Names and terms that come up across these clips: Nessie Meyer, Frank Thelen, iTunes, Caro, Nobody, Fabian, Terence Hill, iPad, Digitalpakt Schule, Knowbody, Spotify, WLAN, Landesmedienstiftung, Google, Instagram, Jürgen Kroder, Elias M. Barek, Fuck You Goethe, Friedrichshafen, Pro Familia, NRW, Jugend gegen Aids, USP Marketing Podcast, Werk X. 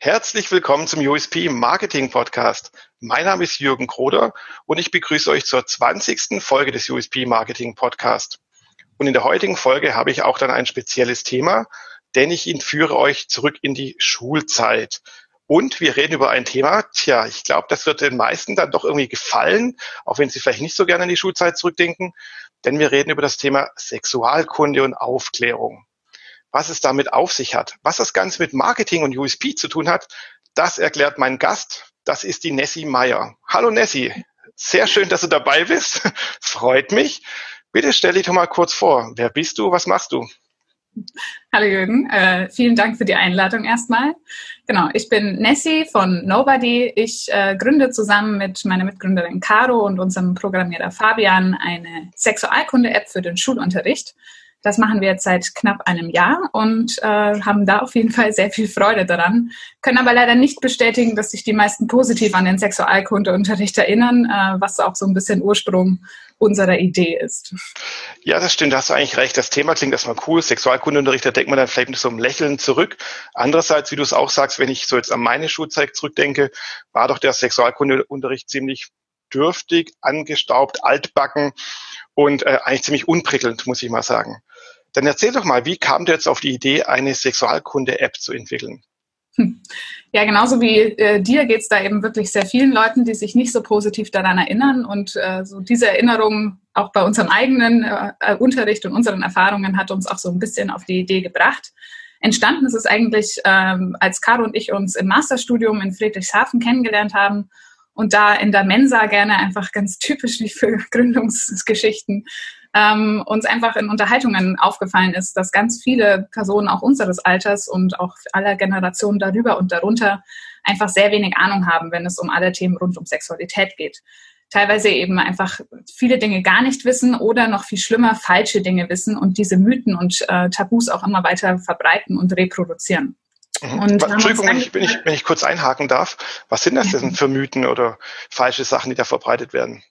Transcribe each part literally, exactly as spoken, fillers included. Herzlich willkommen zum U S P Marketing Podcast. Mein Name ist Jürgen Kroder und ich begrüße euch zur zwanzigsten Folge des U S P Marketing Podcast. Und in der heutigen Folge habe ich auch dann ein spezielles Thema, denn ich führe euch zurück in die Schulzeit. Und wir reden über ein Thema, tja, ich glaube, das wird den meisten dann doch irgendwie gefallen, auch wenn sie vielleicht nicht so gerne an die Schulzeit zurückdenken, denn wir reden über das Thema Sexualkunde und Aufklärung. Was es damit auf sich hat, was das Ganze mit Marketing und U S P zu tun hat, das erklärt mein Gast, das ist die Nessie Meyer. Hallo Nessie, sehr schön, dass du dabei bist, es freut mich. Bitte stell dich doch mal kurz vor, wer bist du, was machst du? Hallo Jürgen, äh, vielen Dank für die Einladung erstmal. Genau, ich bin Nessie von Nobody. Ich äh, gründe zusammen mit meiner Mitgründerin Caro und unserem Programmierer Fabian eine Sexualkunde-App für den Schulunterricht. Das machen wir jetzt seit knapp einem Jahr und äh, haben da auf jeden Fall sehr viel Freude daran, können aber leider nicht bestätigen, dass sich die meisten positiv an den Sexualkundeunterricht erinnern, äh, was auch so ein bisschen Ursprung unserer Idee ist. Ja, das stimmt, da hast du eigentlich recht. Das Thema klingt erstmal cool. Sexualkundeunterricht, da denkt man dann vielleicht mit so einem Lächeln zurück. Andererseits, wie du es auch sagst, wenn ich so jetzt an meine Schulzeit zurückdenke, war doch der Sexualkundeunterricht ziemlich dürftig, angestaubt, altbacken und äh, eigentlich ziemlich unprickelnd, muss ich mal sagen. Dann erzähl doch mal, wie kam du jetzt auf die Idee, eine Sexualkunde-App zu entwickeln? Ja, genauso wie äh, dir geht es da eben wirklich sehr vielen Leuten, die sich nicht so positiv daran erinnern. Und äh, so diese Erinnerung auch bei unserem eigenen äh, Unterricht und unseren Erfahrungen hat uns auch so ein bisschen auf die Idee gebracht. Entstanden ist es eigentlich, ähm, als Caro und ich uns im Masterstudium in Friedrichshafen kennengelernt haben und da in der Mensa gerne einfach ganz typisch wie für Gründungsgeschichten Ähm, uns einfach in Unterhaltungen aufgefallen ist, dass ganz viele Personen auch unseres Alters und auch aller Generationen darüber und darunter einfach sehr wenig Ahnung haben, wenn es um alle Themen rund um Sexualität geht. Teilweise eben einfach viele Dinge gar nicht wissen oder noch viel schlimmer falsche Dinge wissen und diese Mythen und äh, Tabus auch immer weiter verbreiten und reproduzieren. Mhm. Und Entschuldigung, wenn ich, wenn, ich, wenn ich kurz einhaken darf, was sind das denn für Mythen oder falsche Sachen, die da verbreitet werden?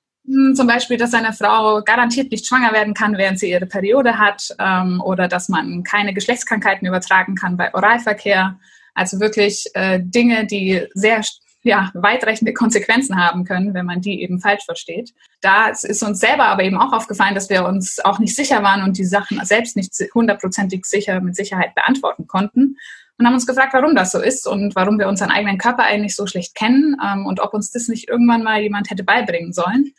Zum Beispiel, dass eine Frau garantiert nicht schwanger werden kann, während sie ihre Periode hat, ähm, oder dass man keine Geschlechtskrankheiten übertragen kann bei Oralverkehr. Also wirklich äh, Dinge, die sehr ja, weitreichende Konsequenzen haben können, wenn man die eben falsch versteht. Da ist uns selber aber eben auch aufgefallen, dass wir uns auch nicht sicher waren und die Sachen selbst nicht hundertprozentig sicher mit Sicherheit beantworten konnten. Und haben uns gefragt, warum das so ist und warum wir unseren eigenen Körper eigentlich so schlecht kennen, ähm, und ob uns das nicht irgendwann mal jemand hätte beibringen sollen.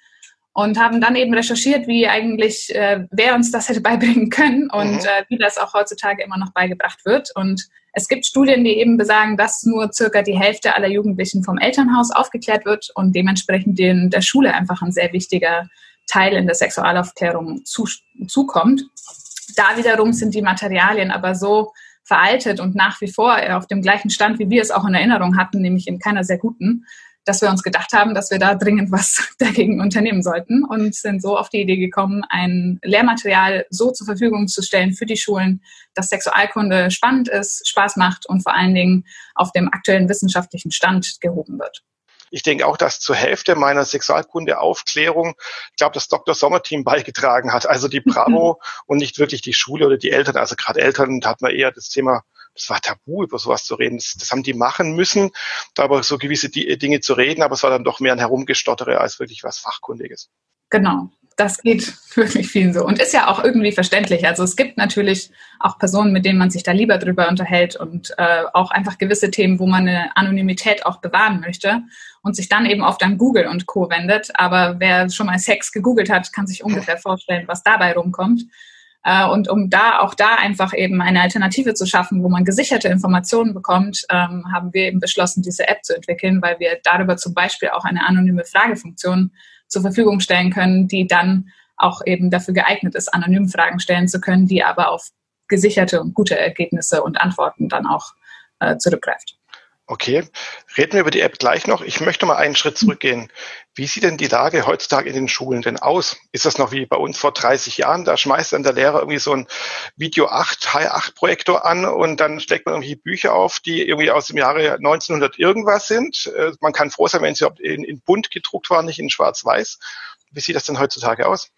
Und haben dann eben recherchiert, wie eigentlich, äh, wer uns das hätte beibringen können und mhm. äh, wie das auch heutzutage immer noch beigebracht wird. Und es gibt Studien, die eben besagen, dass nur circa die Hälfte aller Jugendlichen vom Elternhaus aufgeklärt wird und dementsprechend den, der Schule einfach ein sehr wichtiger Teil in der Sexualaufklärung zu, zukommt. Da wiederum sind die Materialien aber so veraltet und nach wie vor auf dem gleichen Stand, wie wir es auch in Erinnerung hatten, nämlich in keiner sehr guten, dass wir uns gedacht haben, dass wir da dringend was dagegen unternehmen sollten und sind so auf die Idee gekommen, ein Lehrmaterial so zur Verfügung zu stellen für die Schulen, dass Sexualkunde spannend ist, Spaß macht und vor allen Dingen auf dem aktuellen wissenschaftlichen Stand gehoben wird. Ich denke auch, dass zur Hälfte meiner Sexualkunde-Aufklärung, ich glaube, das Doktor Sommer-Team beigetragen hat, also die Bravo und nicht wirklich die Schule oder die Eltern. Also gerade Eltern hatten wir eher das Thema, es war tabu, über sowas zu reden. Das, das haben die machen müssen, da aber so gewisse die, Dinge zu reden, aber es war dann doch mehr ein Herumgestottere als wirklich was Fachkundiges. Genau, das geht wirklich vielen so und ist ja auch irgendwie verständlich. Also es gibt natürlich auch Personen, mit denen man sich da lieber drüber unterhält und äh, auch einfach gewisse Themen, wo man eine Anonymität auch bewahren möchte und sich dann eben oft an Google und Co. wendet. Aber wer schon mal Sex gegoogelt hat, kann sich ungefähr vorstellen, was dabei rumkommt. Und um da auch da einfach eben eine Alternative zu schaffen, wo man gesicherte Informationen bekommt, ähm, haben wir eben beschlossen, diese App zu entwickeln, weil wir darüber zum Beispiel auch eine anonyme Fragefunktion zur Verfügung stellen können, die dann auch eben dafür geeignet ist, anonym Fragen stellen zu können, die aber auf gesicherte und gute Ergebnisse und Antworten dann auch äh, zurückgreift. Okay, reden wir über die App gleich noch. Ich möchte mal einen Schritt zurückgehen. Wie sieht denn die Lage heutzutage in den Schulen denn aus? Ist das noch wie bei uns vor dreißig Jahren? Da schmeißt dann der Lehrer irgendwie so ein Video acht, H acht Projektor an und dann schlägt man irgendwie Bücher auf, die irgendwie aus dem Jahre neunzehnhundert irgendwas sind. Man kann froh sein, wenn sie in, in bunt gedruckt waren, nicht in schwarz-weiß. Wie sieht das denn heutzutage aus?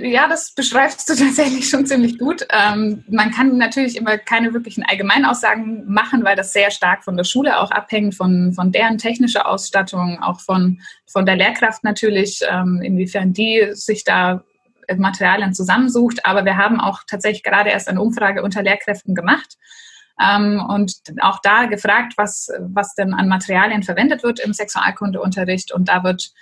Ja, das beschreibst du tatsächlich schon ziemlich gut. Ähm, man kann natürlich immer keine wirklichen Allgemeinaussagen machen, weil das sehr stark von der Schule auch abhängt, von, von deren technischer Ausstattung, auch von, von der Lehrkraft natürlich, ähm, inwiefern die sich da Materialien zusammensucht. Aber wir haben auch tatsächlich gerade erst eine Umfrage unter Lehrkräften gemacht ähm, und auch da gefragt, was, was denn an Materialien verwendet wird im Sexualkundeunterricht. Und da wird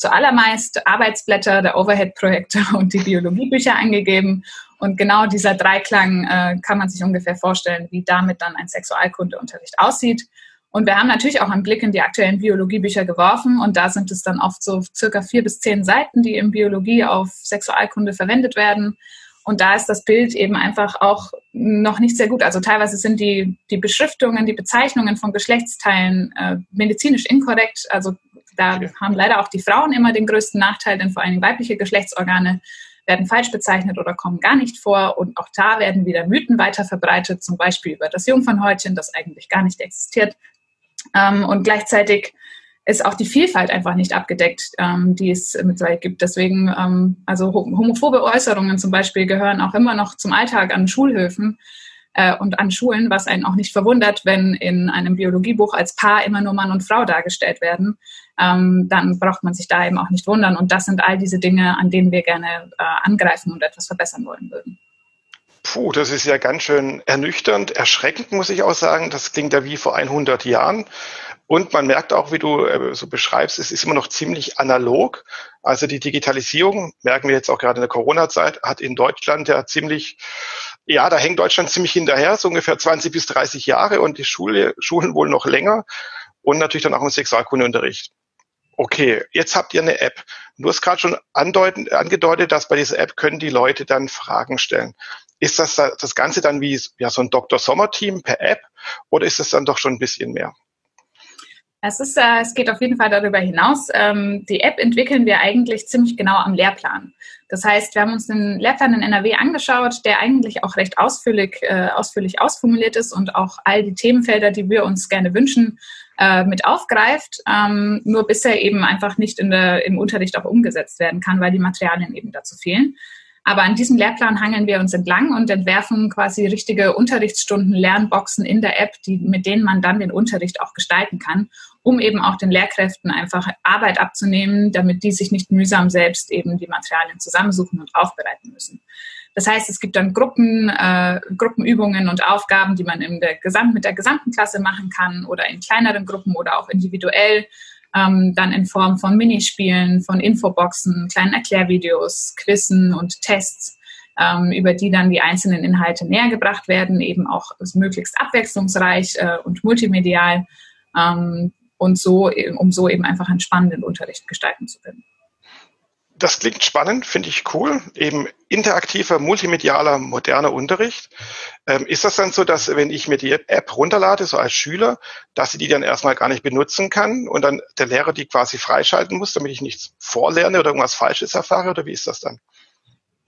zuallermeist Arbeitsblätter, der Overhead-Projektor und die Biologiebücher angegeben. Und genau dieser Dreiklang äh, kann man sich ungefähr vorstellen, wie damit dann ein Sexualkundeunterricht aussieht. Und wir haben natürlich auch einen Blick in die aktuellen Biologiebücher geworfen. Und da sind es dann oft so circa vier bis zehn Seiten, die in Biologie auf Sexualkunde verwendet werden. Und da ist das Bild eben einfach auch noch nicht sehr gut. Also teilweise sind die, die Beschriftungen, die Bezeichnungen von Geschlechtsteilen äh, medizinisch inkorrekt, also da haben leider auch die Frauen immer den größten Nachteil, denn vor allem weibliche Geschlechtsorgane werden falsch bezeichnet oder kommen gar nicht vor. Und auch da werden wieder Mythen weiter verbreitet, zum Beispiel über das Jungfernhäutchen, das eigentlich gar nicht existiert. Und gleichzeitig ist auch die Vielfalt einfach nicht abgedeckt, die es mittlerweile gibt. Deswegen, also homophobe Äußerungen zum Beispiel gehören auch immer noch zum Alltag an Schulhöfen und an Schulen, was einen auch nicht verwundert, wenn in einem Biologiebuch als Paar immer nur Mann und Frau dargestellt werden. Ähm, dann braucht man sich da eben auch nicht wundern. Und das sind all diese Dinge, an denen wir gerne äh, angreifen und etwas verbessern wollen würden. Puh, das ist ja ganz schön ernüchternd, erschreckend, muss ich auch sagen. Das klingt ja wie vor hundert Jahren. Und man merkt auch, wie du äh, so beschreibst, es ist immer noch ziemlich analog. Also die Digitalisierung, merken wir jetzt auch gerade in der Corona-Zeit, hat in Deutschland ja ziemlich... Ja, da hängt Deutschland ziemlich hinterher, so ungefähr zwanzig bis dreißig Jahre und die Schule, Schulen wohl noch länger und natürlich dann auch im Sexualkundeunterricht. Okay, jetzt habt ihr eine App. Du hast gerade schon andeuten, angedeutet, dass bei dieser App können die Leute dann Fragen stellen. Ist das das Ganze dann wie ja, so ein Doktor Sommer-Team per App oder ist das dann doch schon ein bisschen mehr? Es ist, äh, es geht auf jeden Fall darüber hinaus. Ähm, die App entwickeln wir eigentlich ziemlich genau am Lehrplan. Das heißt, wir haben uns den Lehrplan in N R W angeschaut, der eigentlich auch recht ausführlich, äh, ausführlich ausformuliert ist und auch all die Themenfelder, die wir uns gerne wünschen, äh, mit aufgreift, ähm, nur bisher eben einfach nicht in der, im Unterricht auch umgesetzt werden kann, weil die Materialien eben dazu fehlen. Aber an diesem Lehrplan hangeln wir uns entlang und entwerfen quasi richtige Unterrichtsstunden, Lernboxen in der App, die, mit denen man dann den Unterricht auch gestalten kann, um eben auch den Lehrkräften einfach Arbeit abzunehmen, damit die sich nicht mühsam selbst eben die Materialien zusammensuchen und aufbereiten müssen. Das heißt, es gibt dann Gruppen, äh, Gruppenübungen und Aufgaben, die man in der Gesamt, mit der gesamten Klasse machen kann oder in kleineren Gruppen oder auch individuell. Ähm, dann in Form von Minispielen, von Infoboxen, kleinen Erklärvideos, Quizzen und Tests, ähm, über die dann die einzelnen Inhalte näher gebracht werden, eben auch möglichst abwechslungsreich äh, und multimedial ähm, und so, um so eben einfach einen spannenden Unterricht gestalten zu können. Das klingt spannend, finde ich cool. Eben interaktiver, multimedialer, moderner Unterricht. Ähm, ist das dann so, dass wenn ich mir die App runterlade, so als Schüler, dass ich die dann erstmal gar nicht benutzen kann und dann der Lehrer die quasi freischalten muss, damit ich nichts vorlerne oder irgendwas Falsches erfahre? Oder wie ist das dann?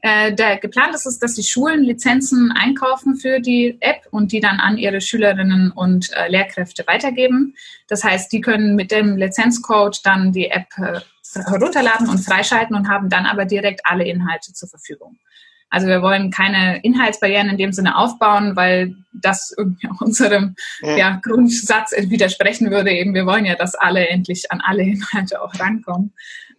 Äh, der, geplant ist es, dass die Schulen Lizenzen einkaufen für die App und die dann an ihre Schülerinnen und äh, Lehrkräfte weitergeben. Das heißt, die können mit dem Lizenzcode dann die App äh, herunterladen und freischalten und haben dann aber direkt alle Inhalte zur Verfügung. Also wir wollen keine Inhaltsbarrieren in dem Sinne aufbauen, weil das irgendwie auch unserem ja. Ja, Grundsatz widersprechen würde. Eben, wir wollen ja, dass alle endlich an alle Inhalte auch rankommen.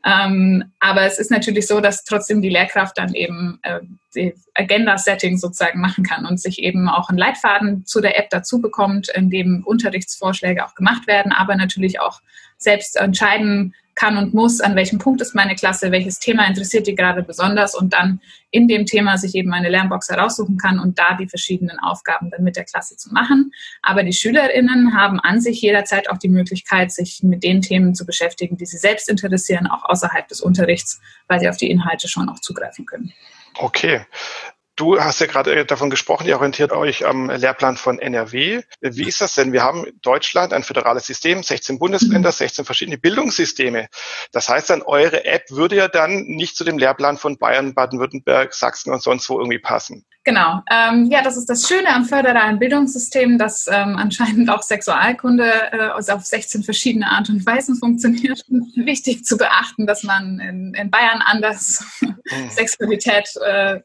Ähm, aber es ist natürlich so, dass trotzdem die Lehrkraft dann eben äh, die Agenda-Setting sozusagen machen kann und sich eben auch einen Leitfaden zu der App dazu bekommt, in dem Unterrichtsvorschläge auch gemacht werden, aber natürlich auch selbst entscheiden kann und muss, an welchem Punkt ist meine Klasse, welches Thema interessiert die gerade besonders und dann in dem Thema sich eben eine Lernbox heraussuchen kann und da die verschiedenen Aufgaben dann mit der Klasse zu machen. Aber die SchülerInnen haben an sich jederzeit auch die Möglichkeit, sich mit den Themen zu beschäftigen, die sie selbst interessieren, auch außerhalb des Unterrichts, weil sie auf die Inhalte schon auch zugreifen können. Okay. Du hast ja gerade davon gesprochen, ihr orientiert euch am Lehrplan von N R W. Wie ist das denn? Wir haben in Deutschland ein föderales System, sechzehn Bundesländer, sechzehn verschiedene Bildungssysteme. Das heißt dann, eure App würde ja dann nicht zu dem Lehrplan von Bayern, Baden-Württemberg, Sachsen und sonst wo irgendwie passen. Genau. Ähm, ja, das ist das Schöne am föderalen Bildungssystem, dass ähm, anscheinend auch Sexualkunde äh, auf sechzehn verschiedene Art und Weisen funktioniert. Wichtig zu beachten, dass man in, in Bayern anders mhm. Sexualität äh,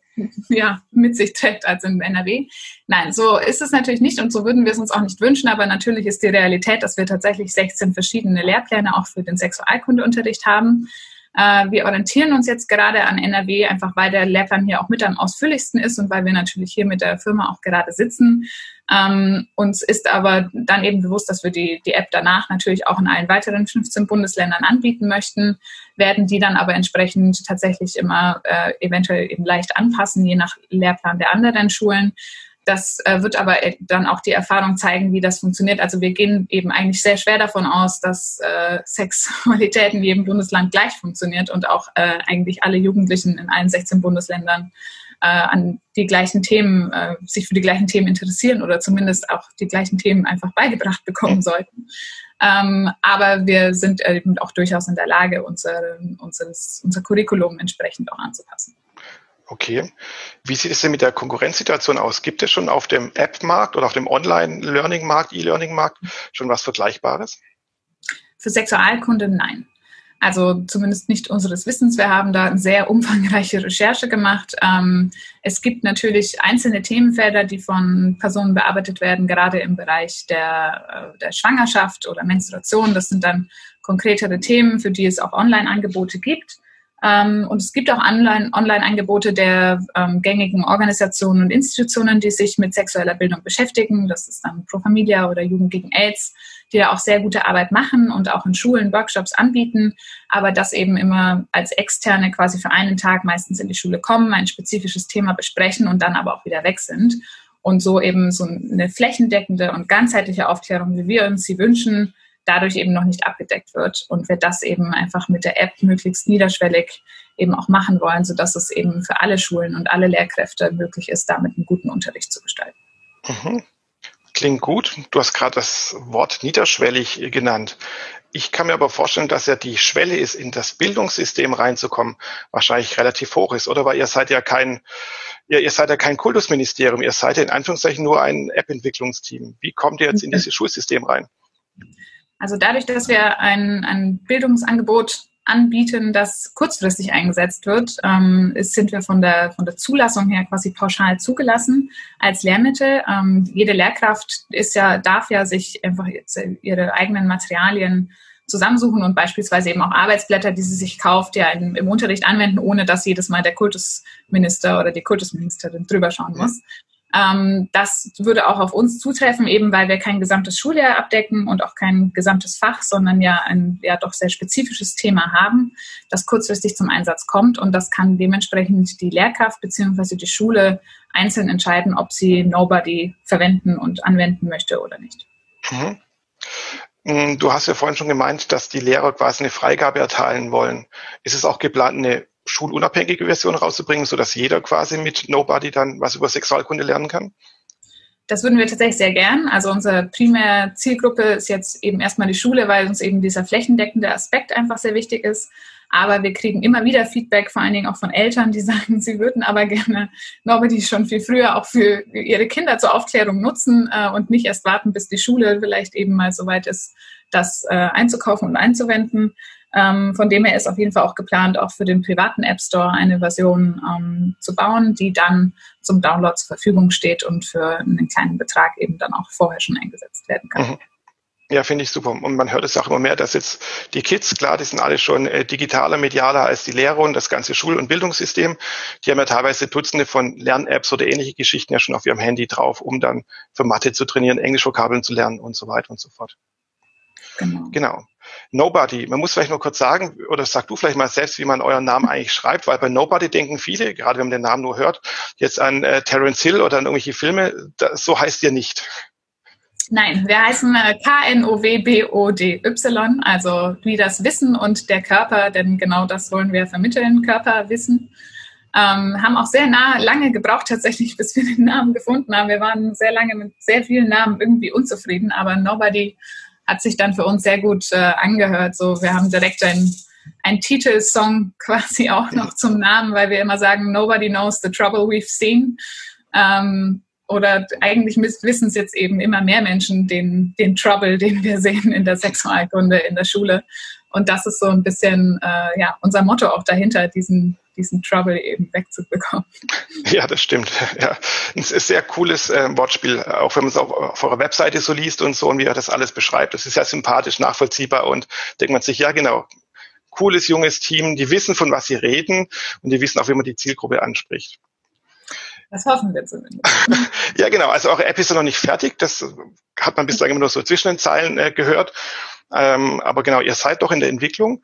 ja, mit sich trägt als im N R W. Nein, so ist es natürlich nicht und so würden wir es uns auch nicht wünschen, aber natürlich ist die Realität, dass wir tatsächlich sechzehn verschiedene Lehrpläne auch für den Sexualkundeunterricht haben. Äh, wir orientieren uns jetzt gerade an N R W, einfach weil der Lehrplan hier auch mit am ausführlichsten ist und weil wir natürlich hier mit der Firma auch gerade sitzen. Ähm, uns ist aber dann eben bewusst, dass wir die, die App danach natürlich auch in allen weiteren fünfzehn Bundesländern anbieten möchten, werden die dann aber entsprechend tatsächlich immer äh, eventuell eben leicht anpassen, je nach Lehrplan der anderen Schulen. Das äh, wird aber dann auch die Erfahrung zeigen, wie das funktioniert. Also wir gehen eben eigentlich sehr schwer davon aus, dass äh, Sexualität in jedem Bundesland gleich funktioniert und auch äh, eigentlich alle Jugendlichen in allen sechzehn Bundesländern äh, an die gleichen Themen, äh, sich für die gleichen Themen interessieren oder zumindest auch die gleichen Themen einfach beigebracht bekommen sollten. Ähm, aber wir sind eben auch durchaus in der Lage, unser, unser, unser Curriculum entsprechend auch anzupassen. Okay. Wie sieht es denn mit der Konkurrenzsituation aus? Gibt es schon auf dem App-Markt oder auf dem Online-Learning-Markt, E-Learning-Markt schon was Vergleichbares? Für Sexualkunde nein. Also zumindest nicht unseres Wissens. Wir haben da eine sehr umfangreiche Recherche gemacht. Es gibt natürlich einzelne Themenfelder, die von Personen bearbeitet werden, gerade im Bereich der, der Schwangerschaft oder Menstruation. Das sind dann konkretere Themen, für die es auch Online-Angebote gibt. Ähm, und es gibt auch Online- Online-Angebote der ähm, gängigen Organisationen und Institutionen, die sich mit sexueller Bildung beschäftigen. Das ist dann Pro Familia oder Jugend gegen Aids, die da auch sehr gute Arbeit machen und auch in Schulen Workshops anbieten, aber das eben immer als Externe quasi für einen Tag meistens in die Schule kommen, ein spezifisches Thema besprechen und dann aber auch wieder weg sind. Und so eben so eine flächendeckende und ganzheitliche Aufklärung, wie wir uns sie wünschen, dadurch eben noch nicht abgedeckt wird und wir das eben einfach mit der App möglichst niederschwellig eben auch machen wollen, sodass es eben für alle Schulen und alle Lehrkräfte möglich ist, damit einen guten Unterricht zu gestalten. Mhm. Klingt gut. Du hast gerade das Wort niederschwellig genannt. Ich kann mir aber vorstellen, dass ja die Schwelle ist, in das Bildungssystem reinzukommen, wahrscheinlich relativ hoch ist, oder? Weil ihr seid ja kein, ihr, ihr seid ja kein Kultusministerium, ihr seid ja in Anführungszeichen nur ein App-Entwicklungsteam. Wie kommt ihr jetzt in dieses Schulsystem rein? Also dadurch, dass wir ein, ein Bildungsangebot anbieten, das kurzfristig eingesetzt wird, ähm, ist, sind wir von der, von der Zulassung her quasi pauschal zugelassen als Lehrmittel. Ähm, jede Lehrkraft ist ja, darf ja sich einfach ihre eigenen Materialien zusammensuchen und beispielsweise eben auch Arbeitsblätter, die sie sich kauft, ja im, im Unterricht anwenden, ohne dass jedes Mal der Kultusminister oder die Kultusministerin drüber schauen muss. Das würde auch auf uns zutreffen, eben weil wir kein gesamtes Schuljahr abdecken und auch kein gesamtes Fach, sondern ja ein ja doch sehr spezifisches Thema haben, das kurzfristig zum Einsatz kommt. Und das kann dementsprechend die Lehrkraft bzw. die Schule einzeln entscheiden, ob sie Nobody verwenden und anwenden möchte oder nicht. Mhm. Du hast ja vorhin schon gemeint, dass die Lehrer quasi eine Freigabe erteilen wollen. Ist es auch geplant, eine schulunabhängige Version rauszubringen, sodass jeder quasi mit Nobody dann was über Sexualkunde lernen kann? Das würden wir tatsächlich sehr gern. Also unsere primäre Zielgruppe ist jetzt eben erstmal die Schule, weil uns eben dieser flächendeckende Aspekt einfach sehr wichtig ist. Aber wir kriegen immer wieder Feedback, vor allen Dingen auch von Eltern, die sagen, sie würden aber gerne Nobody schon viel früher auch für ihre Kinder zur Aufklärung nutzen äh, und nicht erst warten, bis die Schule vielleicht eben mal soweit ist, das äh, einzukaufen und einzuwenden. Ähm, von dem her ist auf jeden Fall auch geplant, auch für den privaten App Store eine Version ähm, zu bauen, die dann zum Download zur Verfügung steht und für einen kleinen Betrag eben dann auch vorher schon eingesetzt werden kann. Mhm. Ja, finde ich super. Und man hört es auch immer mehr, dass jetzt die Kids, klar, die sind alle schon äh, digitaler, medialer als die Lehrer und das ganze Schul- und Bildungssystem. Die haben ja teilweise Dutzende von Lern-Apps oder ähnliche Geschichten ja schon auf ihrem Handy drauf, um dann für Mathe zu trainieren, Englischvokabeln zu lernen und so weiter und so fort. Genau. Genau. Nobody, man muss vielleicht nur kurz sagen, oder sag du vielleicht mal selbst, wie man euren Namen eigentlich schreibt, weil bei Nobody denken viele, gerade wenn man den Namen nur hört, jetzt an äh, Terence Hill oder an irgendwelche Filme, das, so heißt ihr nicht. Nein, wir heißen äh, K N O W B O D Y, also wie das Wissen und der Körper, denn genau das wollen wir vermitteln, Körperwissen. Ähm, haben auch sehr nah, lange gebraucht tatsächlich, bis wir den Namen gefunden haben. Wir waren sehr lange mit sehr vielen Namen irgendwie unzufrieden, aber Nobody hat sich dann für uns sehr gut äh, angehört. So, wir haben direkt ein, ein Titelsong quasi auch noch zum Namen, weil wir immer sagen, Nobody knows the trouble we've seen. Ähm, oder eigentlich wissen es jetzt eben immer mehr Menschen, den, den Trouble, den wir sehen in der Sexualkunde, in der Schule. Und das ist so ein bisschen äh, ja, unser Motto auch dahinter, diesen diesen Trouble eben wegzubekommen. Ja, das stimmt. Ja. Es ist ein sehr cooles äh, Wortspiel, auch wenn man es auf, auf eurer Webseite so liest und so und wie ihr das alles beschreibt. Das ist ja sympathisch, nachvollziehbar und denkt man sich, ja genau, cooles, junges Team, die wissen, von was sie reden und die wissen auch, wie man die Zielgruppe anspricht. Das hoffen wir zumindest. Ja, genau. Also eure App ist ja noch nicht fertig. Das hat man bislang immer nur so zwischen den Zeilen äh, gehört. Ähm, aber genau, ihr seid doch in der Entwicklung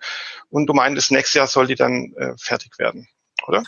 und du meinst, nächstes Jahr soll die dann äh, fertig werden, oder?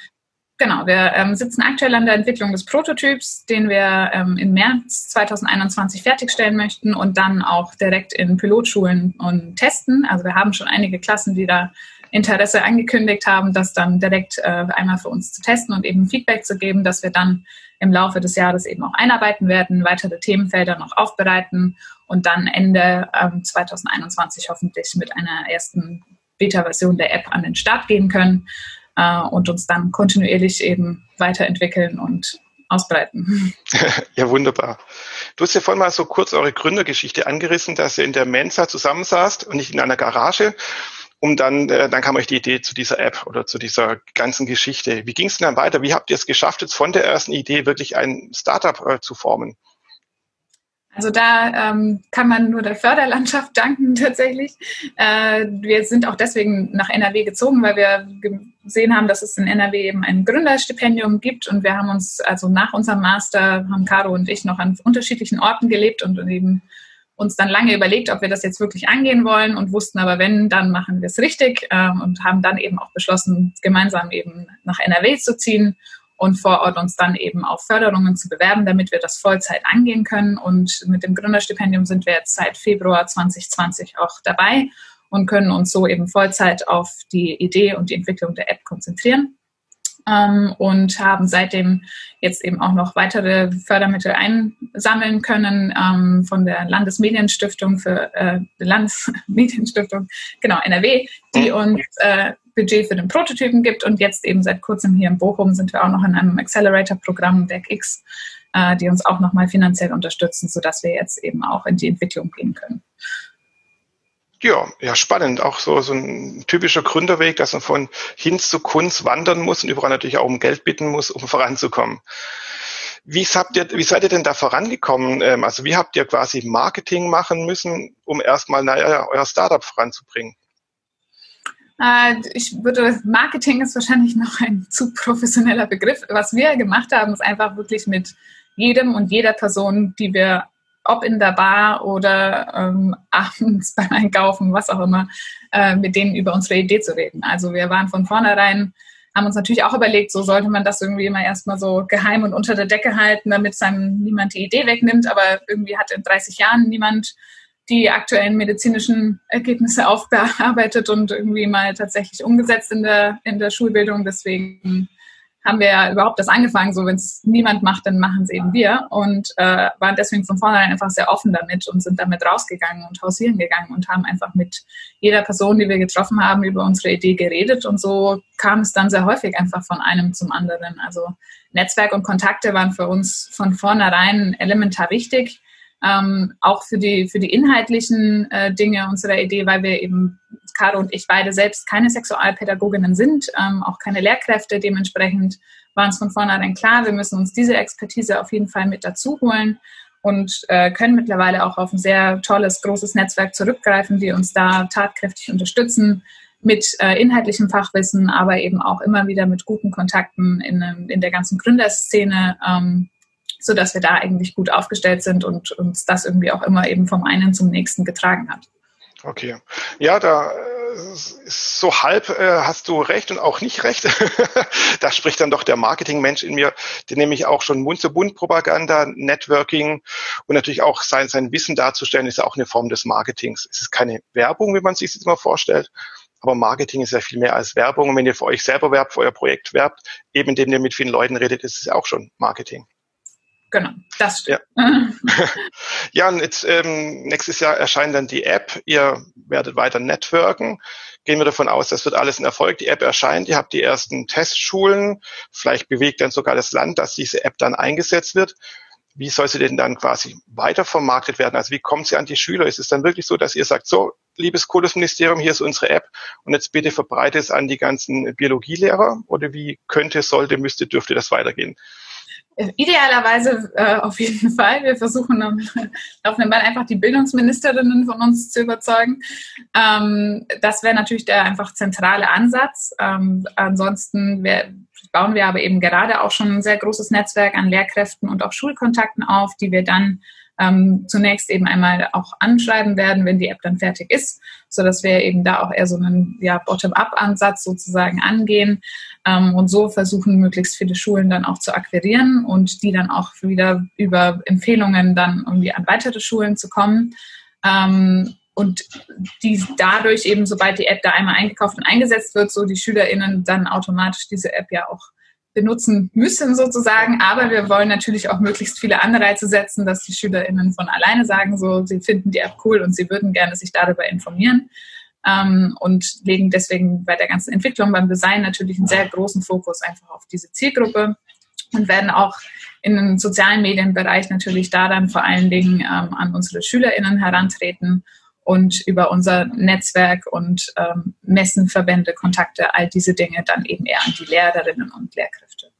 Genau, wir ähm, sitzen aktuell an der Entwicklung des Prototyps, den wir ähm, im März zwanzig einundzwanzig fertigstellen möchten und dann auch direkt in Pilotschulen und testen. Also wir haben schon einige Klassen, die da Interesse angekündigt haben, das dann direkt äh, einmal für uns zu testen und eben Feedback zu geben, dass wir dann im Laufe des Jahres eben auch einarbeiten werden, weitere Themenfelder noch aufbereiten und dann Ende ähm, zwanzig einundzwanzig hoffentlich mit einer ersten Beta-Version der App an den Start gehen können äh, und uns dann kontinuierlich eben weiterentwickeln und ausbreiten. Ja, wunderbar. Du hast ja vorhin mal so kurz eure Gründergeschichte angerissen, dass ihr in der Mensa zusammensaßt und nicht in einer Garage. Um dann, äh, dann kam euch die Idee zu dieser App oder zu dieser ganzen Geschichte. Wie ging es denn dann weiter? Wie habt ihr es geschafft, jetzt von der ersten Idee wirklich ein Startup äh, zu formen? Also da ähm, kann man nur der Förderlandschaft danken tatsächlich. Äh, wir sind auch deswegen nach N R W gezogen, weil wir gesehen haben, dass es in N R W eben ein Gründerstipendium gibt. Und wir haben uns, also nach unserem Master, haben Caro und ich noch an unterschiedlichen Orten gelebt und eben uns dann lange überlegt, ob wir das jetzt wirklich angehen wollen und wussten aber, wenn, dann machen wir es richtig äh, und haben dann eben auch beschlossen, gemeinsam eben nach N R W zu ziehen und vor Ort uns dann eben auf Förderungen zu bewerben, damit wir das Vollzeit angehen können. Und mit dem Gründerstipendium sind wir jetzt seit Februar zwanzig zwanzig auch dabei und können uns so eben Vollzeit auf die Idee und die Entwicklung der App konzentrieren. Ähm, und haben seitdem jetzt eben auch noch weitere Fördermittel einsammeln können ähm, von der Landesmedienstiftung für äh, Landesmedienstiftung, genau, N R W, die uns äh, Budget für den Prototypen gibt und jetzt eben seit kurzem hier in Bochum sind wir auch noch in einem Accelerator-Programm Werk X, äh, die uns auch nochmal finanziell unterstützen, sodass wir jetzt eben auch in die Entwicklung gehen können. Ja, ja, spannend. Auch so, so ein typischer Gründerweg, dass man von Hinz zu Kunz wandern muss und überall natürlich auch um Geld bitten muss, um voranzukommen. Wie habt ihr, wie seid ihr denn da vorangekommen? Also wie habt ihr quasi Marketing machen müssen, um erstmal, naja, euer Startup voranzubringen? Ich würde, Marketing ist wahrscheinlich noch ein zu professioneller Begriff. Was wir gemacht haben, ist einfach wirklich mit jedem und jeder Person, die wir ob in der Bar oder ähm, abends beim Einkaufen, was auch immer, äh, mit denen über unsere Idee zu reden. Also wir waren von vornherein, haben uns natürlich auch überlegt, so sollte man das irgendwie immer erstmal so geheim und unter der Decke halten, damit einem niemand die Idee wegnimmt, aber irgendwie hat in dreißig Jahren niemand die aktuellen medizinischen Ergebnisse aufbearbeitet und irgendwie mal tatsächlich umgesetzt in der, in der Schulbildung, deswegen haben wir ja überhaupt das angefangen, so wenn es niemand macht, dann machen es eben wir und äh, waren deswegen von vornherein einfach sehr offen damit und sind damit rausgegangen und hausieren gegangen und haben einfach mit jeder Person, die wir getroffen haben, über unsere Idee geredet und so kam es dann sehr häufig einfach von einem zum anderen. Also Netzwerk und Kontakte waren für uns von vornherein elementar wichtig, ähm, auch für die, für die inhaltlichen äh, Dinge unserer Idee, weil wir eben Caro und ich beide selbst keine Sexualpädagoginnen sind, ähm, auch keine Lehrkräfte. Dementsprechend war uns von vornherein klar, wir müssen uns diese Expertise auf jeden Fall mit dazu holen und äh, können mittlerweile auch auf ein sehr tolles, großes Netzwerk zurückgreifen, die uns da tatkräftig unterstützen mit äh, inhaltlichem Fachwissen, aber eben auch immer wieder mit guten Kontakten in, in der ganzen Gründerszene, ähm, sodass wir da eigentlich gut aufgestellt sind und uns das irgendwie auch immer eben vom einen zum nächsten getragen hat. Okay. Ja, da so halb äh, hast du recht und auch nicht recht. Da spricht dann doch der Marketingmensch in mir, den nämlich auch schon Mund-zu-Mund-Propaganda, Networking und natürlich auch sein, sein Wissen darzustellen, ist ja auch eine Form des Marketings. Es ist keine Werbung, wie man sich das immer vorstellt, Aber Marketing ist ja viel mehr als Werbung. Und wenn ihr für euch selber werbt, für euer Projekt werbt, eben indem ihr mit vielen Leuten redet, ist es ja auch schon Marketing. Genau, das stimmt. Ja, ja und jetzt ähm, nächstes Jahr erscheint dann die App. Ihr werdet weiter networken. Gehen wir davon aus, das wird alles ein Erfolg. Die App erscheint, ihr habt die ersten Testschulen. Vielleicht bewegt dann sogar das Land, dass diese App dann eingesetzt wird. Wie soll sie denn dann quasi weitervermarktet werden? Also wie kommt sie an die Schüler? Ist es dann wirklich so, dass ihr sagt, so, liebes Kultusministerium, hier ist unsere App und jetzt bitte verbreitet es an die ganzen Biologielehrer? Oder wie könnte, sollte, müsste, dürfte das weitergehen? Idealerweise äh, auf jeden Fall. Wir versuchen am laufenden Band einfach die Bildungsministerinnen von uns zu überzeugen. Ähm, das wäre natürlich der einfach zentrale Ansatz. Ähm, ansonsten wär, bauen wir aber eben gerade auch schon ein sehr großes Netzwerk an Lehrkräften und auch Schulkontakten auf, die wir dann ähm, zunächst eben einmal auch anschreiben werden, wenn die App dann fertig ist, sodass wir eben da auch eher so einen ja, Bottom-up-Ansatz sozusagen angehen. Und so versuchen möglichst viele Schulen dann auch zu akquirieren und die dann auch wieder über Empfehlungen dann irgendwie an weitere Schulen zu kommen. Und die dadurch eben, sobald die App da einmal eingekauft und eingesetzt wird, so die SchülerInnen dann automatisch diese App ja auch benutzen müssen sozusagen. Aber wir wollen natürlich auch möglichst viele Anreize setzen, dass die SchülerInnen von alleine sagen, so sie finden die App cool und sie würden gerne sich darüber informieren. Ähm, und legen deswegen bei der ganzen Entwicklung, beim Design natürlich einen sehr großen Fokus einfach auf diese Zielgruppe und werden auch in den sozialen Medienbereich natürlich da dann vor allen Dingen ähm, an unsere SchülerInnen herantreten und über unser Netzwerk und ähm, Messen, Verbände, Kontakte, all diese Dinge dann eben eher an die Lehrerinnen und Lehrkräfte.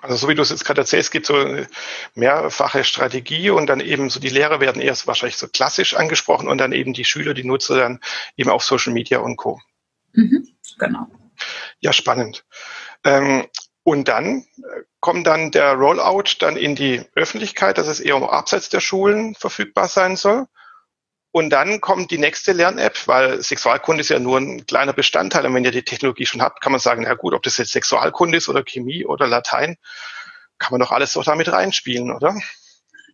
Also so wie du es jetzt gerade erzählst, gibt es so mehrfache Strategie und dann eben so die Lehrer werden erst wahrscheinlich so klassisch angesprochen und dann eben die Schüler, die Nutzer dann eben auf Social Media und Co. Mhm, genau. Ja, spannend. Ähm, und dann kommt dann der Rollout dann in die Öffentlichkeit, dass es eher abseits der Schulen verfügbar sein soll. Und dann kommt die nächste Lern-App, weil Sexualkunde ist ja nur ein kleiner Bestandteil. Und wenn ihr die Technologie schon habt, kann man sagen, na gut, ob das jetzt Sexualkunde ist oder Chemie oder Latein, kann man doch alles doch damit reinspielen, oder?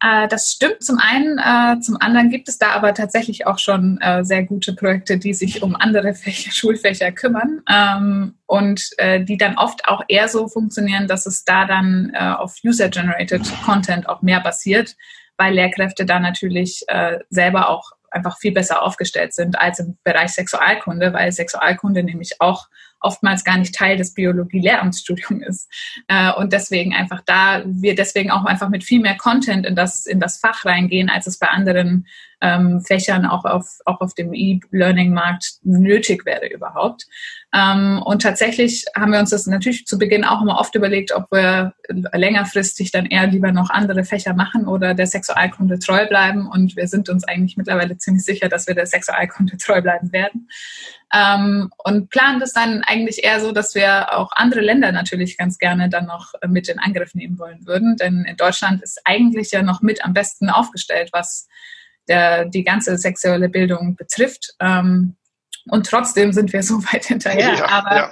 Äh, das stimmt zum einen. Äh, zum anderen gibt es da aber tatsächlich auch schon äh, sehr gute Projekte, die sich um andere Fächer, Schulfächer kümmern. Ähm, und äh, die dann oft auch eher so funktionieren, dass es da dann äh, auf User-Generated Content auch mehr basiert, weil Lehrkräfte da natürlich äh, selber auch einfach viel besser aufgestellt sind als im Bereich Sexualkunde, weil Sexualkunde nämlich auch oftmals gar nicht Teil des Biologie-Lehramtsstudiums ist. Und deswegen einfach da, wir deswegen auch einfach mit viel mehr Content in das, in das Fach reingehen, als es bei anderen ähm, Fächern auch auf, auch auf dem E-Learning-Markt nötig wäre überhaupt. Ähm, und tatsächlich haben wir uns das natürlich zu Beginn auch immer oft überlegt, ob wir längerfristig dann eher lieber noch andere Fächer machen oder der Sexualkunde treu bleiben. Und wir sind uns eigentlich mittlerweile ziemlich sicher, dass wir der Sexualkunde treu bleiben werden. Ähm, und planen das dann eigentlich eher so, dass wir auch andere Länder natürlich ganz gerne dann noch mit in Angriff nehmen wollen würden. Denn in Deutschland ist eigentlich ja noch mit am besten aufgestellt, was der, die ganze sexuelle Bildung betrifft. Ähm, und trotzdem sind wir so weit hinterher. Ja, Aber ja.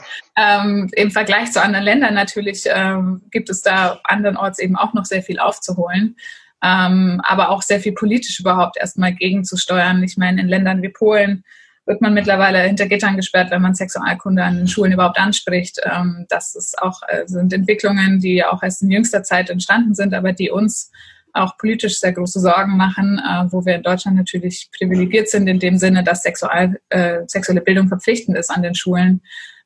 Ähm, im Vergleich zu anderen Ländern natürlich ähm, gibt es da andernorts eben auch noch sehr viel aufzuholen. Ähm, aber auch sehr viel politisch überhaupt erstmal gegenzusteuern. Ich meine, in Ländern wie Polen wird man mittlerweile hinter Gittern gesperrt, wenn man Sexualkunde an den Schulen überhaupt anspricht. Das ist auch, sind Entwicklungen, die auch erst in jüngster Zeit entstanden sind, aber die uns auch politisch sehr große Sorgen machen, wo wir in Deutschland natürlich privilegiert sind in dem Sinne, dass sexual, äh, sexuelle Bildung verpflichtend ist an den Schulen.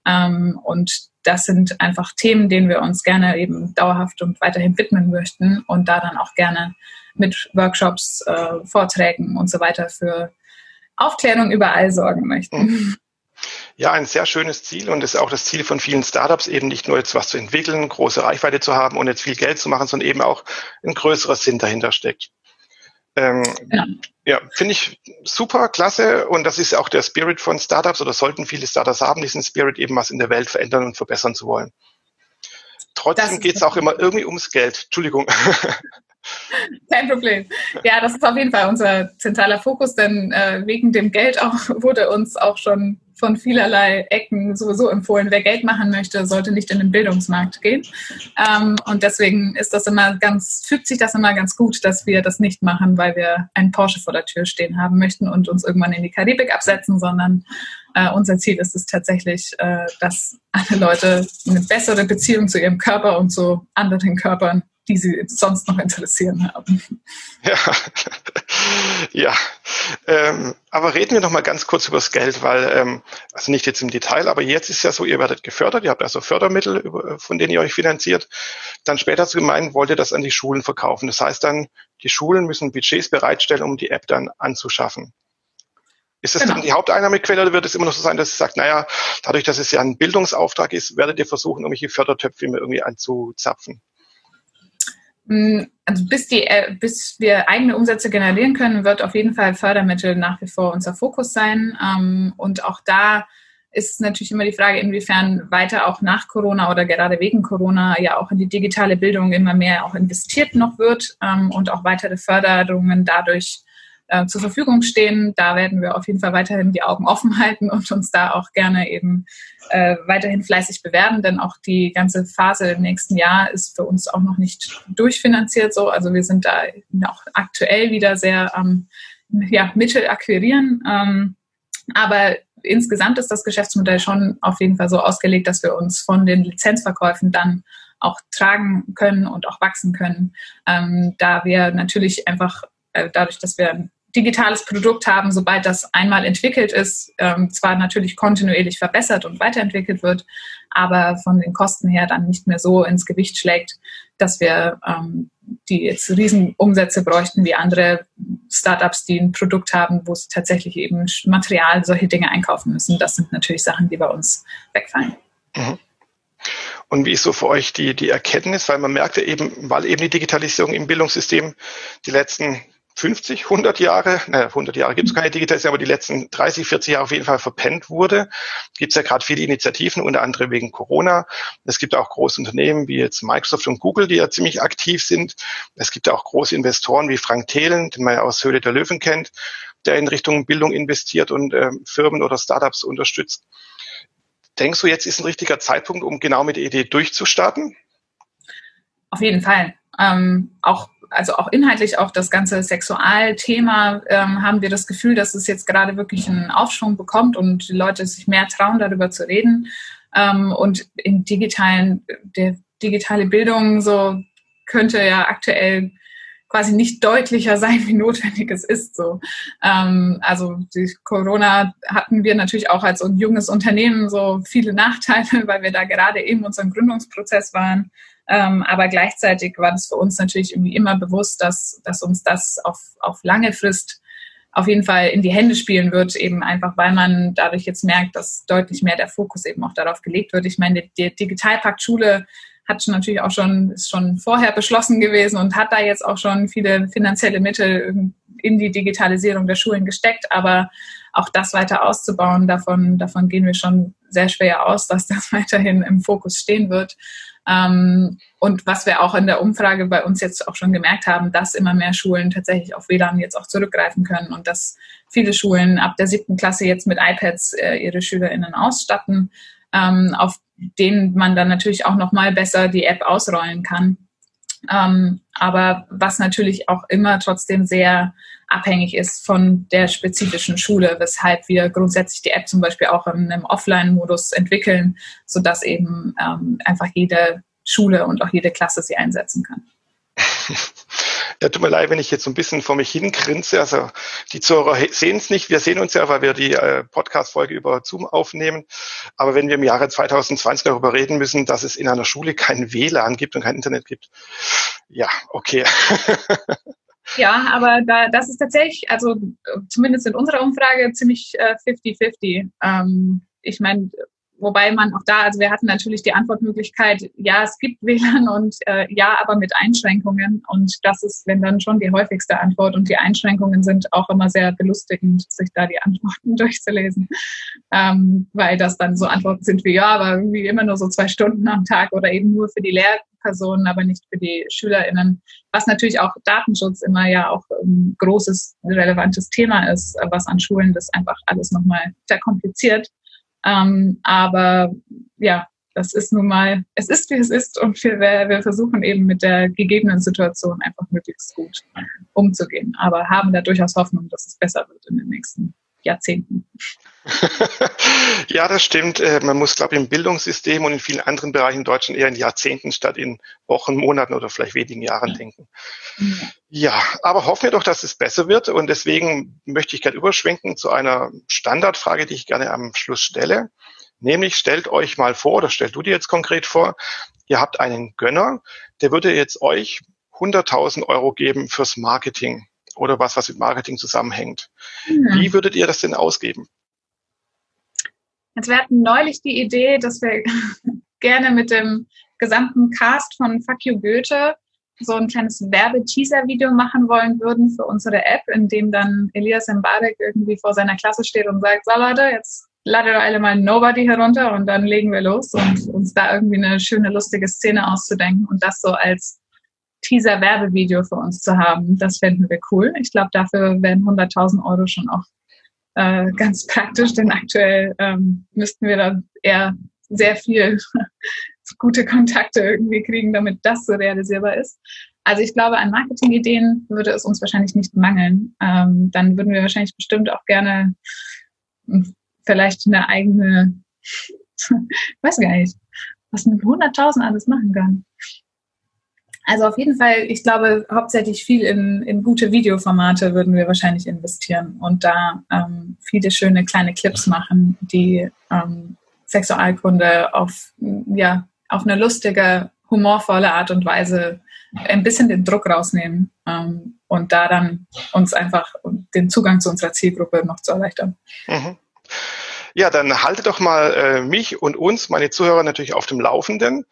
Und das sind einfach Themen, denen wir uns gerne eben dauerhaft und weiterhin widmen möchten und da dann auch gerne mit Workshops, äh, Vorträgen und so weiter für Aufklärung überall sorgen möchten. Ja, ein sehr schönes Ziel und ist auch das Ziel von vielen Startups, eben nicht nur jetzt was zu entwickeln, große Reichweite zu haben und jetzt viel Geld zu machen, sondern eben auch ein größeres Sinn dahinter steckt. Ähm, ja, ja finde ich super, klasse und das ist auch der Spirit von Startups oder sollten viele Startups haben, diesen Spirit eben was in der Welt verändern und verbessern zu wollen. Trotzdem geht es auch immer irgendwie ums Geld. Entschuldigung. Kein Problem. Ja, das ist auf jeden Fall unser zentraler Fokus, denn äh, wegen dem Geld auch wurde uns auch schon von vielerlei Ecken sowieso empfohlen, wer Geld machen möchte, sollte nicht in den Bildungsmarkt gehen. Ähm, und deswegen ist das immer ganz, fügt sich das immer ganz gut, dass wir das nicht machen, weil wir einen Porsche vor der Tür stehen haben möchten und uns irgendwann in die Karibik absetzen, sondern Äh, unser Ziel ist es tatsächlich, äh, dass alle Leute eine bessere Beziehung zu ihrem Körper und zu anderen Körpern, die sie sonst noch interessieren, haben. Ja, ja. Ähm, aber reden wir noch mal ganz kurz über das Geld, weil, ähm, also nicht jetzt im Detail, aber jetzt ist ja so, ihr werdet gefördert, ihr habt also Fördermittel, über, von denen ihr euch finanziert. Dann später zu gemeinen, wollt ihr das an die Schulen verkaufen. Das heißt dann, die Schulen müssen Budgets bereitstellen, um die App dann anzuschaffen. Ist das genau. dann die Haupteinnahmequelle oder wird es immer noch so sein, dass ihr sagt, naja, dadurch, dass es ja ein Bildungsauftrag ist, werdet ihr versuchen, irgendwelche Fördertöpfe immer irgendwie anzuzapfen? Also bis, die, bis wir eigene Umsätze generieren können, wird auf jeden Fall Fördermittel nach wie vor unser Fokus sein. Und auch da ist natürlich immer die Frage, inwiefern weiter auch nach Corona oder gerade wegen Corona ja auch in die digitale Bildung immer mehr auch investiert noch wird und auch weitere Förderungen dadurch zur Verfügung stehen. Da werden wir auf jeden Fall weiterhin die Augen offen halten und uns da auch gerne eben äh, weiterhin fleißig bewerben, denn auch die ganze Phase im nächsten Jahr ist für uns auch noch nicht durchfinanziert. So. Also wir sind da auch aktuell wieder sehr am ähm, ja, Mittel akquirieren. Ähm, aber insgesamt ist das Geschäftsmodell schon auf jeden Fall so ausgelegt, dass wir uns von den Lizenzverkäufen dann auch tragen können und auch wachsen können, ähm, da wir natürlich einfach äh, dadurch, dass wir ein digitales Produkt haben, sobald das einmal entwickelt ist, ähm, zwar natürlich kontinuierlich verbessert und weiterentwickelt wird, aber von den Kosten her dann nicht mehr so ins Gewicht schlägt, dass wir ähm, die jetzt riesen Umsätze bräuchten wie andere Startups, die ein Produkt haben, wo sie tatsächlich eben Material, solche Dinge einkaufen müssen. Das sind natürlich Sachen, die bei uns wegfallen. Mhm. Und wie ist so für euch die, die Erkenntnis? Weil man merkt ja eben, weil eben die Digitalisierung im Bildungssystem die letzten fünfzig, hundert Jahre, naja, hundert Jahre gibt es keine Digitalisierung, aber die letzten dreißig, vierzig Jahre auf jeden Fall verpennt wurde, gibt es ja gerade viele Initiativen, unter anderem wegen Corona. Es gibt auch große Unternehmen wie jetzt Microsoft und Google, die ja ziemlich aktiv sind. Es gibt auch große Investoren wie Frank Thelen, den man ja aus Höhle der Löwen kennt, der in Richtung Bildung investiert und äh, Firmen oder Startups unterstützt. Denkst du, jetzt ist ein richtiger Zeitpunkt, um genau mit der Idee durchzustarten? Auf jeden Fall. Ähm, auch Also auch inhaltlich, auch das ganze Sexualthema, ähm, haben wir das Gefühl, dass es jetzt gerade wirklich einen Aufschwung bekommt und die Leute sich mehr trauen, darüber zu reden. Ähm, und in digitalen, der digitale Bildung so könnte ja aktuell quasi nicht deutlicher sein, wie notwendig es ist. So, ähm, also die Corona hatten wir natürlich auch als ein junges Unternehmen so viele Nachteile, weil wir da gerade in unserem Gründungsprozess waren. Ähm, aber gleichzeitig war das für uns natürlich irgendwie immer bewusst, dass, dass uns das auf, auf lange Frist auf jeden Fall in die Hände spielen wird, eben einfach, weil man dadurch jetzt merkt, dass deutlich mehr der Fokus eben auch darauf gelegt wird. Ich meine, der Digitalpakt Schule hat schon natürlich auch schon, ist schon vorher beschlossen gewesen und hat da jetzt auch schon viele finanzielle Mittel in die Digitalisierung der Schulen gesteckt, aber auch das weiter auszubauen, davon, davon gehen wir schon sehr schwer aus, dass das weiterhin im Fokus stehen wird. Ähm, und was wir auch in der Umfrage bei uns jetzt auch schon gemerkt haben, dass immer mehr Schulen tatsächlich auf W LAN jetzt auch zurückgreifen können und dass viele Schulen ab der siebten Klasse jetzt mit iPads äh, ihre SchülerInnen ausstatten, ähm, auf denen man dann natürlich auch nochmal besser die App ausrollen kann. Ähm, aber was natürlich auch immer trotzdem sehr abhängig ist von der spezifischen Schule, weshalb wir grundsätzlich die App zum Beispiel auch in einem Offline-Modus entwickeln, sodass eben ähm, einfach jede Schule und auch jede Klasse sie einsetzen kann. Ja, tut mir leid, wenn ich jetzt so ein bisschen vor mich hingrinse. Also die Zuhörer sehen es nicht. Wir sehen uns ja, weil wir die äh, Podcast-Folge über Zoom aufnehmen. Aber wenn wir im Jahre zwanzig zwanzig darüber reden müssen, dass es in einer Schule kein W LAN gibt und kein Internet gibt, ja, okay. Ja, aber da, das ist tatsächlich, also zumindest in unserer Umfrage, ziemlich äh, fifty fifty. Ähm, ich meine, wobei man auch da, also wir hatten natürlich die Antwortmöglichkeit, ja, es gibt W LAN und äh, ja, aber mit Einschränkungen. Und das ist, wenn dann schon die häufigste Antwort. Und die Einschränkungen sind auch immer sehr belustigend, sich da die Antworten durchzulesen. Ähm, weil das dann so Antworten sind wie, ja, aber irgendwie immer nur so zwei Stunden am Tag oder eben nur für die Lehr Personen, aber nicht für die SchülerInnen, was natürlich auch Datenschutz immer ja auch ein großes, relevantes Thema ist, was an Schulen das einfach alles nochmal verkompliziert. Ähm, aber ja, das ist nun mal, es ist, wie es ist und wir, wir versuchen eben mit der gegebenen Situation einfach möglichst gut umzugehen, aber haben da durchaus Hoffnung, dass es besser wird in den nächsten Jahrzehnten. Ja, das stimmt. Man muss, glaube ich, im Bildungssystem und in vielen anderen Bereichen in Deutschland eher in Jahrzehnten statt in Wochen, Monaten oder vielleicht wenigen Jahren denken. Ja, aber hoffen wir doch, dass es besser wird. Und deswegen möchte ich gerne überschwenken zu einer Standardfrage, die ich gerne am Schluss stelle. Nämlich stellt euch mal vor, oder stellt du dir jetzt konkret vor, ihr habt einen Gönner, der würde jetzt euch hunderttausend Euro geben fürs Marketing oder was, was mit Marketing zusammenhängt. Ja. Wie würdet ihr das denn ausgeben? Jetzt, wir hatten neulich die Idee, dass wir gerne mit dem gesamten Cast von Fuck You Goethe so ein kleines Werbe-Teaser-Video machen wollen würden für unsere App, in dem dann Elias M. Barek irgendwie vor seiner Klasse steht und sagt, so Leute, jetzt ladet alle mal Nobody herunter und dann legen wir los und uns da irgendwie eine schöne, lustige Szene auszudenken und das so als Teaser-Werbevideo für uns zu haben. Das fänden wir cool. Ich glaube, dafür wären hunderttausend Euro schon auch Äh, ganz praktisch, denn aktuell ähm, müssten wir da eher sehr viel gute Kontakte irgendwie kriegen, damit das so realisierbar ist. Also ich glaube, an Marketingideen würde es uns wahrscheinlich nicht mangeln. Ähm, dann würden wir wahrscheinlich bestimmt auch gerne vielleicht eine eigene, weiß gar nicht, was mit hunderttausend alles machen kann. Also auf jeden Fall, ich glaube, hauptsächlich viel in, in gute Videoformate würden wir wahrscheinlich investieren und da ähm, viele schöne kleine Clips machen, die ähm, Sexualkunde auf, ja, auf eine lustige, humorvolle Art und Weise ein bisschen den Druck rausnehmen ähm, und da dann uns einfach den Zugang zu unserer Zielgruppe noch zu erleichtern. Mhm. Ja, dann haltet doch mal äh, mich und uns, meine Zuhörer, natürlich auf dem Laufenden.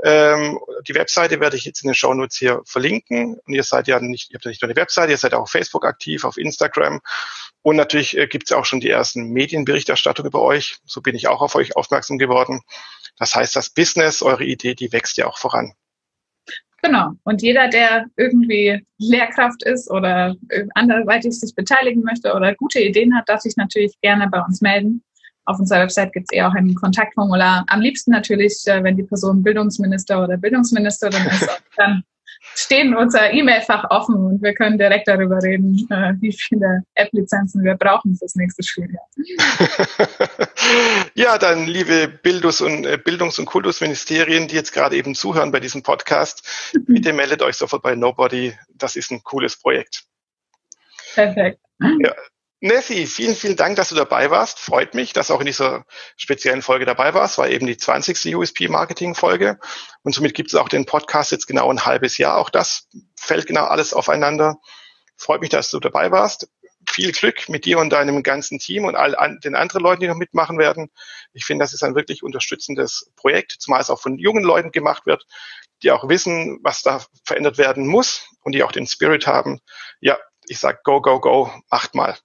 Ähm, die Webseite werde ich jetzt in den Shownotes hier verlinken. Und ihr seid ja nicht, ihr habt ja nicht nur eine Webseite, ihr seid auch auf Facebook aktiv, auf Instagram. Und natürlich äh, gibt es auch schon die ersten Medienberichterstattungen über euch. So bin ich auch auf euch aufmerksam geworden. Das heißt, das Business, eure Idee, die wächst ja auch voran. Genau. Und jeder, der irgendwie Lehrkraft ist oder anderweitig sich beteiligen möchte oder gute Ideen hat, darf sich natürlich gerne bei uns melden. Auf unserer Website gibt es eh auch ein Kontaktformular. Am liebsten natürlich, wenn die Person Bildungsminister oder Bildungsministerin ist, dann stehen unser E-Mail-Fach offen und wir können direkt darüber reden, wie viele App-Lizenzen wir brauchen fürs nächste Schuljahr. Ja, dann liebe Bildungs- und, Bildungs- und Kultusministerien, die jetzt gerade eben zuhören bei diesem Podcast, bitte meldet euch sofort bei Knowbody. Das ist ein cooles Projekt. Perfekt. Ja. Nessie, vielen, vielen Dank, dass du dabei warst. Freut mich, dass du auch in dieser speziellen Folge dabei warst. War eben die zwanzigste U S P-Marketing-Folge. Und somit gibt es auch den Podcast jetzt genau ein halbes Jahr. Auch das fällt genau alles aufeinander. Freut mich, dass du dabei warst. Viel Glück mit dir und deinem ganzen Team und all an, den anderen Leuten, die noch mitmachen werden. Ich finde, das ist ein wirklich unterstützendes Projekt, zumal es auch von jungen Leuten gemacht wird, die auch wissen, was da verändert werden muss und die auch den Spirit haben. Ja, ich sage go, go, go, macht mal.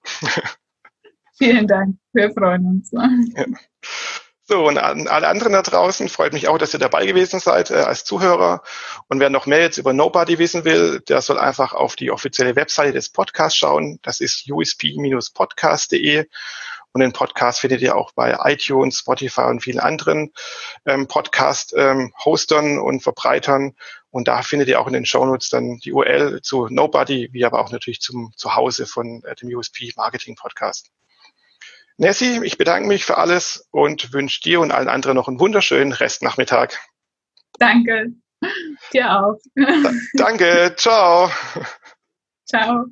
Vielen Dank, wir freuen uns. Ja. So, und an alle anderen da draußen, freut mich auch, dass ihr dabei gewesen seid äh, als Zuhörer. Und wer noch mehr jetzt über Nobody wissen will, der soll einfach auf die offizielle Webseite des Podcasts schauen. Das ist u s p podcast punkt de. Und den Podcast findet ihr auch bei iTunes, Spotify und vielen anderen ähm, Podcast-Hostern ähm, und Verbreitern. Und da findet ihr auch in den Shownotes dann die U R L zu Nobody, wie aber auch natürlich zum Zuhause von äh, dem U S P Marketing Podcast. Nessie, ich bedanke mich für alles und wünsche dir und allen anderen noch einen wunderschönen Restnachmittag. Danke, dir auch. Da, danke, ciao. Ciao.